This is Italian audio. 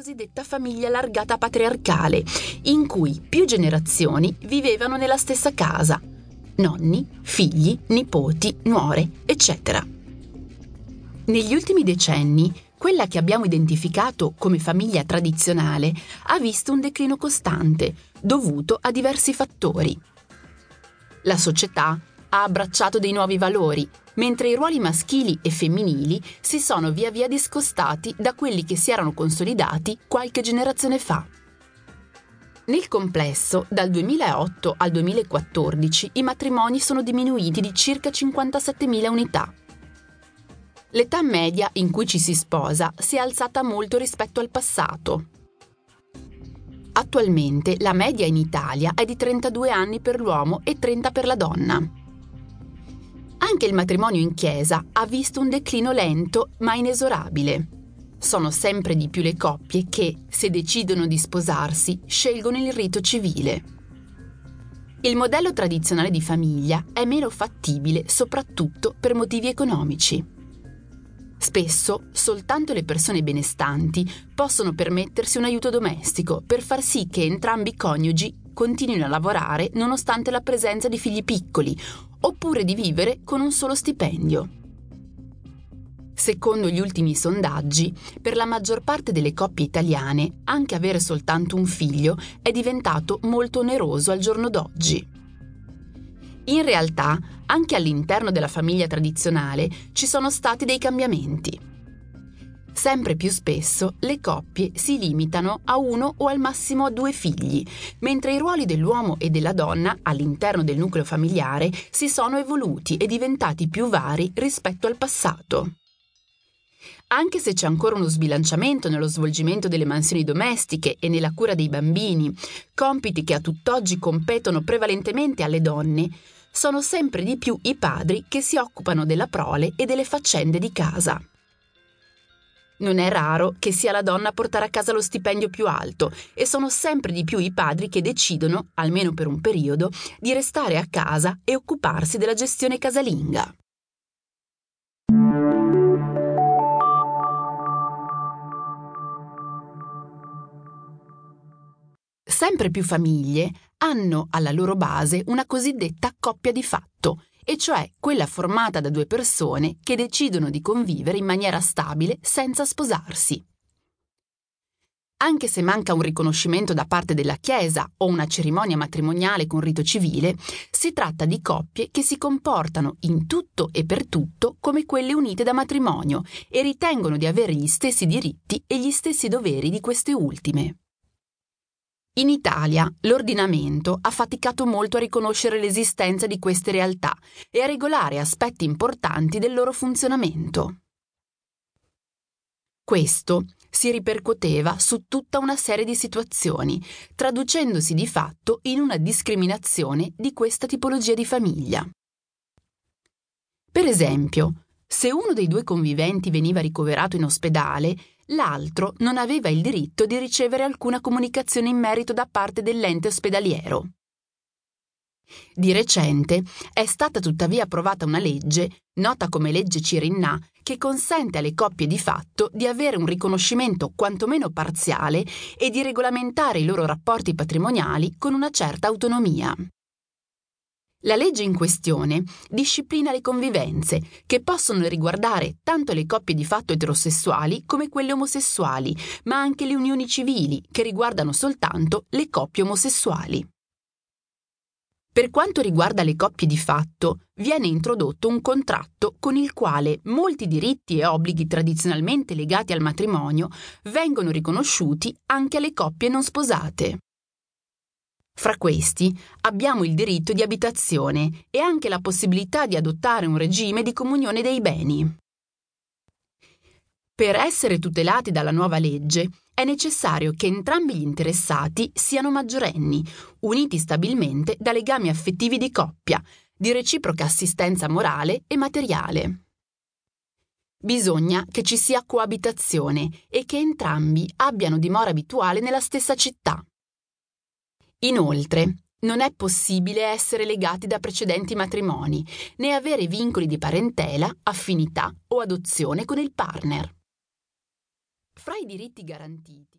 cosiddetta famiglia allargata patriarcale, in cui più generazioni vivevano nella stessa casa: nonni, figli, nipoti, nuore, eccetera. Negli ultimi decenni, quella che abbiamo identificato come famiglia tradizionale ha visto un declino costante, dovuto a diversi fattori. La società ha abbracciato dei nuovi valori, mentre i ruoli maschili e femminili si sono via via discostati da quelli che si erano consolidati qualche generazione fa. Nel complesso, dal 2008 al 2014, i matrimoni sono diminuiti di circa 57.000 unità. L'età media in cui ci si sposa si è alzata molto rispetto al passato. Attualmente la media in Italia è di 32 anni per l'uomo e 30 per la donna. Anche il matrimonio in chiesa ha visto un declino lento ma inesorabile. Sono sempre di più le coppie che, se decidono di sposarsi, scelgono il rito civile. Il modello tradizionale di famiglia è meno fattibile soprattutto per motivi economici. Spesso soltanto le persone benestanti possono permettersi un aiuto domestico per far sì che entrambi i coniugi continuino a lavorare nonostante la presenza di figli piccoli, oppure di vivere con un solo stipendio. Secondo gli ultimi sondaggi, per la maggior parte delle coppie italiane, anche avere soltanto un figlio è diventato molto oneroso al giorno d'oggi. In realtà, anche all'interno della famiglia tradizionale ci sono stati dei cambiamenti. Sempre più spesso le coppie si limitano a uno o al massimo a due figli, mentre i ruoli dell'uomo e della donna all'interno del nucleo familiare si sono evoluti e diventati più vari rispetto al passato. Anche se c'è ancora uno sbilanciamento nello svolgimento delle mansioni domestiche e nella cura dei bambini, compiti che a tutt'oggi competono prevalentemente alle donne, sono sempre di più i padri che si occupano della prole e delle faccende di casa. Non è raro che sia la donna a portare a casa lo stipendio più alto e sono sempre di più i padri che decidono, almeno per un periodo, di restare a casa e occuparsi della gestione casalinga. Sempre più famiglie hanno alla loro base una cosiddetta coppia di fatto, e cioè quella formata da due persone che decidono di convivere in maniera stabile senza sposarsi. Anche se manca un riconoscimento da parte della Chiesa o una cerimonia matrimoniale con rito civile, si tratta di coppie che si comportano in tutto e per tutto come quelle unite da matrimonio e ritengono di avere gli stessi diritti e gli stessi doveri di queste ultime. In Italia l'ordinamento ha faticato molto a riconoscere l'esistenza di queste realtà e a regolare aspetti importanti del loro funzionamento. Questo si ripercuoteva su tutta una serie di situazioni, traducendosi di fatto in una discriminazione di questa tipologia di famiglia. Per esempio, se uno dei due conviventi veniva ricoverato in ospedale, l'altro non aveva il diritto di ricevere alcuna comunicazione in merito da parte dell'ente ospedaliero. Di recente è stata tuttavia approvata una legge, nota come legge Cirinnà, che consente alle coppie di fatto di avere un riconoscimento quantomeno parziale e di regolamentare i loro rapporti patrimoniali con una certa autonomia. La legge in questione disciplina le convivenze, che possono riguardare tanto le coppie di fatto eterosessuali come quelle omosessuali, ma anche le unioni civili, che riguardano soltanto le coppie omosessuali. Per quanto riguarda le coppie di fatto, viene introdotto un contratto con il quale molti diritti e obblighi tradizionalmente legati al matrimonio vengono riconosciuti anche alle coppie non sposate. Fra questi abbiamo il diritto di abitazione e anche la possibilità di adottare un regime di comunione dei beni. Per essere tutelati dalla nuova legge è necessario che entrambi gli interessati siano maggiorenni, uniti stabilmente da legami affettivi di coppia, di reciproca assistenza morale e materiale. Bisogna che ci sia coabitazione e che entrambi abbiano dimora abituale nella stessa città. Inoltre, non è possibile essere legati da precedenti matrimoni, né avere vincoli di parentela, affinità o adozione con il partner. Fra i diritti garantiti